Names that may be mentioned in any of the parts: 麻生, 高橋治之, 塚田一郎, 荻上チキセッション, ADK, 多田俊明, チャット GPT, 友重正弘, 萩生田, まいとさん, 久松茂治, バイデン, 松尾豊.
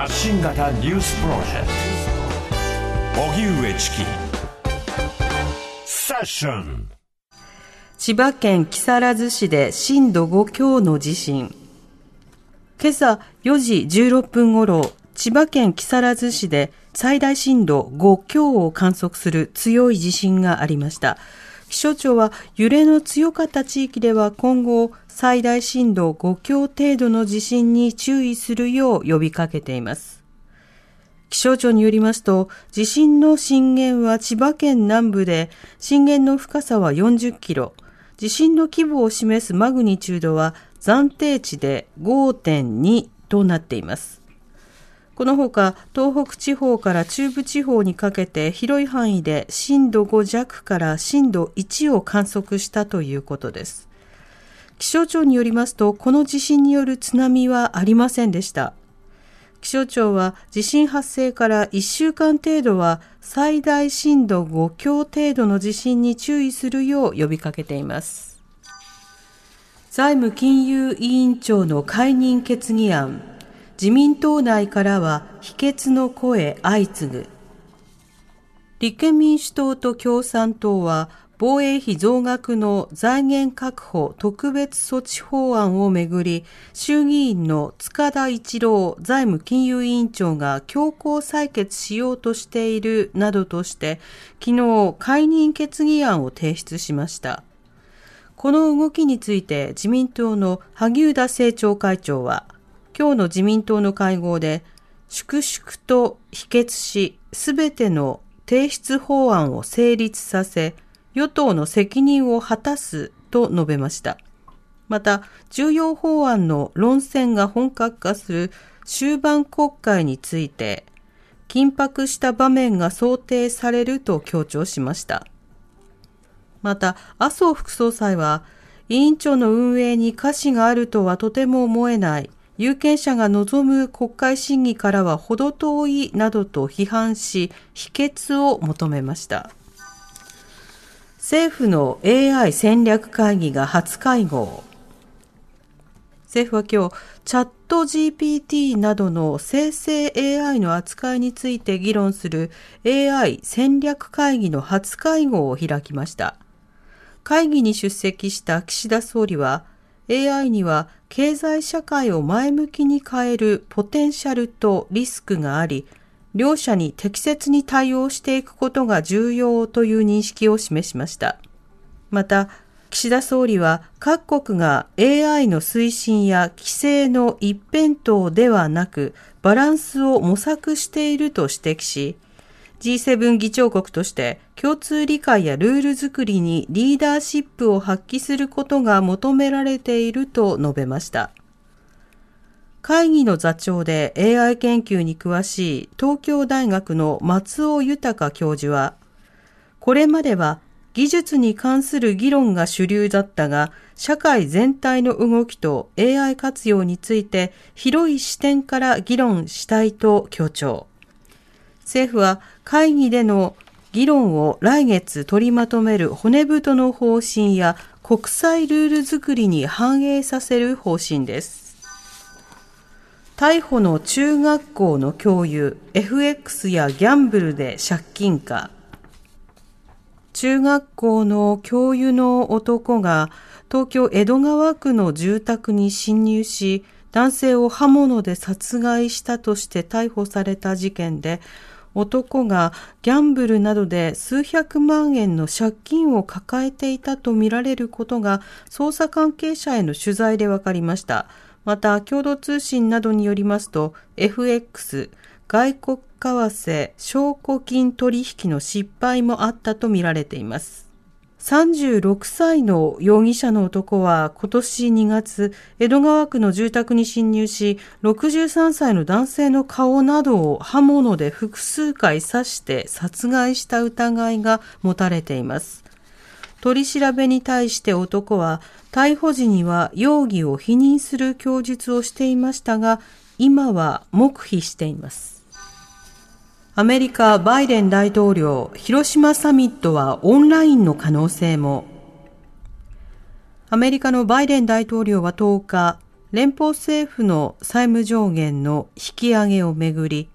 発信型ニュースプロジェクト荻上チキセッション。千葉県木更津市で震度5強の地震。今朝4時16分ごろ、千葉県木更津市で最大震度5強を観測する強い地震がありました。気象庁は揺れの強かった地域では今後最大震度5強程度の地震に注意するよう呼びかけています。気象庁によりますと、地震の震源は千葉県南部で、震源の深さは40キロ、地震の規模を示すマグニチュードは暫定値で 5.2 となっています。このほか、東北地方から中部地方にかけて広い範囲で震度5弱から震度1を観測したということです。気象庁によりますと、この地震による津波はありませんでした。気象庁は地震発生から1週間程度は最大震度5強程度の地震に注意するよう呼びかけています。財務金融委員長の解任決議案。自民党内からは否決の声相次ぐ。立憲民主党と共産党は防衛費増額の財源確保特別措置法案をめぐり、衆議院の塚田一郎財務金融委員長が強行採決しようとしているなどとして、昨日解任決議案を提出しました。この動きについて自民党の萩生田政調会長は、今日の自民党の会合で、粛々と否決し、すべての提出法案を成立させ、与党の責任を果たすと述べました。また、重要法案の論戦が本格化する終盤国会について、緊迫した場面が想定されると強調しました。また、麻生副総裁は、委員長の運営に瑕疵があるとはとても思えない。有権者が望む国会審議からは程遠いなどと批判し、否決を求めました。政府の AI 戦略会議が初会合。政府は今日、チャット GPT などの生成 AI の扱いについて議論する AI 戦略会議の初会合を開きました。会議に出席した岸田総理は、AI には経済社会を前向きに変えるポテンシャルとリスクがあり、両者に適切に対応していくことが重要という認識を示しました。また、岸田総理は各国が AI の推進や規制の一辺倒ではなく、バランスを模索していると指摘し、G7 議長国として共通理解やルール作りにリーダーシップを発揮することが求められていると述べました。会議の座長で AI 研究に詳しい東京大学の松尾豊教授は、これまでは技術に関する議論が主流だったが、社会全体の動きと AI 活用について広い視点から議論したいと強調。政府は会議での議論を来月取りまとめる骨太の方針や国際ルール作りに反映させる方針です。逮捕の中学校の教諭、FX やギャンブルで借金か。中学校の教諭の男が東京江戸川区の住宅に侵入し、男性を刃物で殺害したとして逮捕された事件で、男がギャンブルなどで数百万円の借金を抱えていたとみられることが捜査関係者への取材で分かりました。また、共同通信などによりますと、 FX 外国為替証拠金取引の失敗もあったとみられています。36歳の容疑者の男は今年2月、江戸川区の住宅に侵入し、63歳の男性の顔などを刃物で複数回刺して殺害した疑いが持たれています。取り調べに対して男は、逮捕時には容疑を否認する供述をしていましたが、今は黙秘しています。アメリカバイデン大統領、広島サミットはオンラインの可能性も。アメリカのバイデン大統領は10日、連邦政府の債務上限の引き上げをめぐり、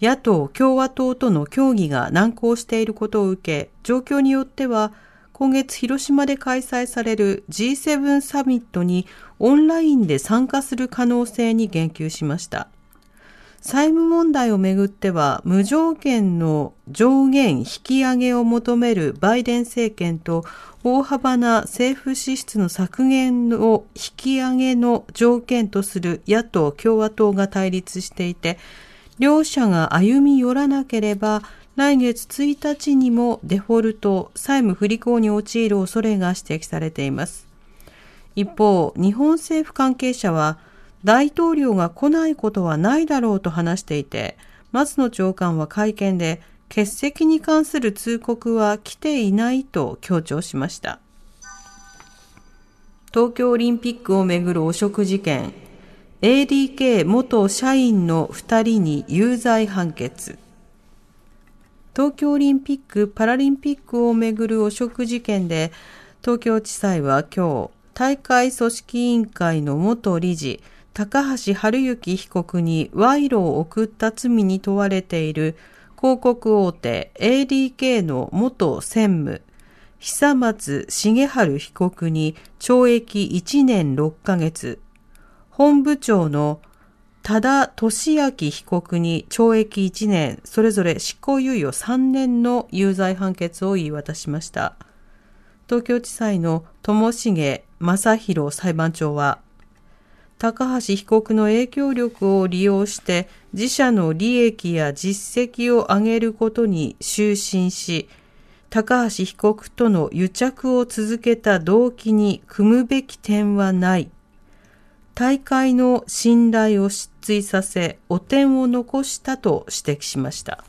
野党・共和党との協議が難航していることを受け、状況によっては、今月広島で開催される G7 サミットにオンラインで参加する可能性に言及しました。債務問題をめぐっては、無条件の上限引き上げを求めるバイデン政権と大幅な政府支出の削減を引き上げの条件とする野党・共和党が対立していて、両者が歩み寄らなければ、来月1日にもデフォルト債務不履行に陥る恐れが指摘されています。一方、日本政府関係者は大統領が来ないことはないだろうと話していて、松野長官は会見で欠席に関する通告は来ていないと強調しました。東京オリンピックをめぐる汚職事件、ADK 元社員の2人に有罪判決。東京オリンピック・パラリンピックをめぐる汚職事件で、東京地裁は今日、大会組織委員会の元理事、高橋治之被告に賄賂を贈った罪に問われている広告大手 ADK の元専務、久松茂治被告に懲役1年6ヶ月、本部長の多田俊明被告に懲役1年、それぞれ執行猶予3年の有罪判決を言い渡しました。東京地裁の友重正弘裁判長は、高橋被告の影響力を利用して自社の利益や実績を上げることに執心し、高橋被告との癒着を続けた動機に組むべき点はない。大会の信頼を失墜させ、汚点を残したと指摘しました。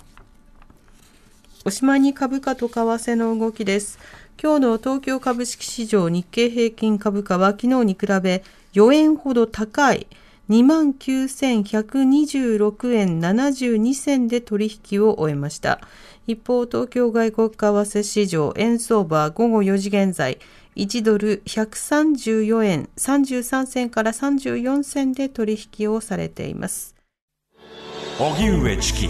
おしまいに株価と為替の動きです。今日の東京株式市場日経平均株価は昨日に比べ4円ほど高い 29,126 円72銭で取引を終えました。一方、東京外国為替市場円相場午後4時現在、1ドル134円33銭から34銭で取引をされています。荻上チキ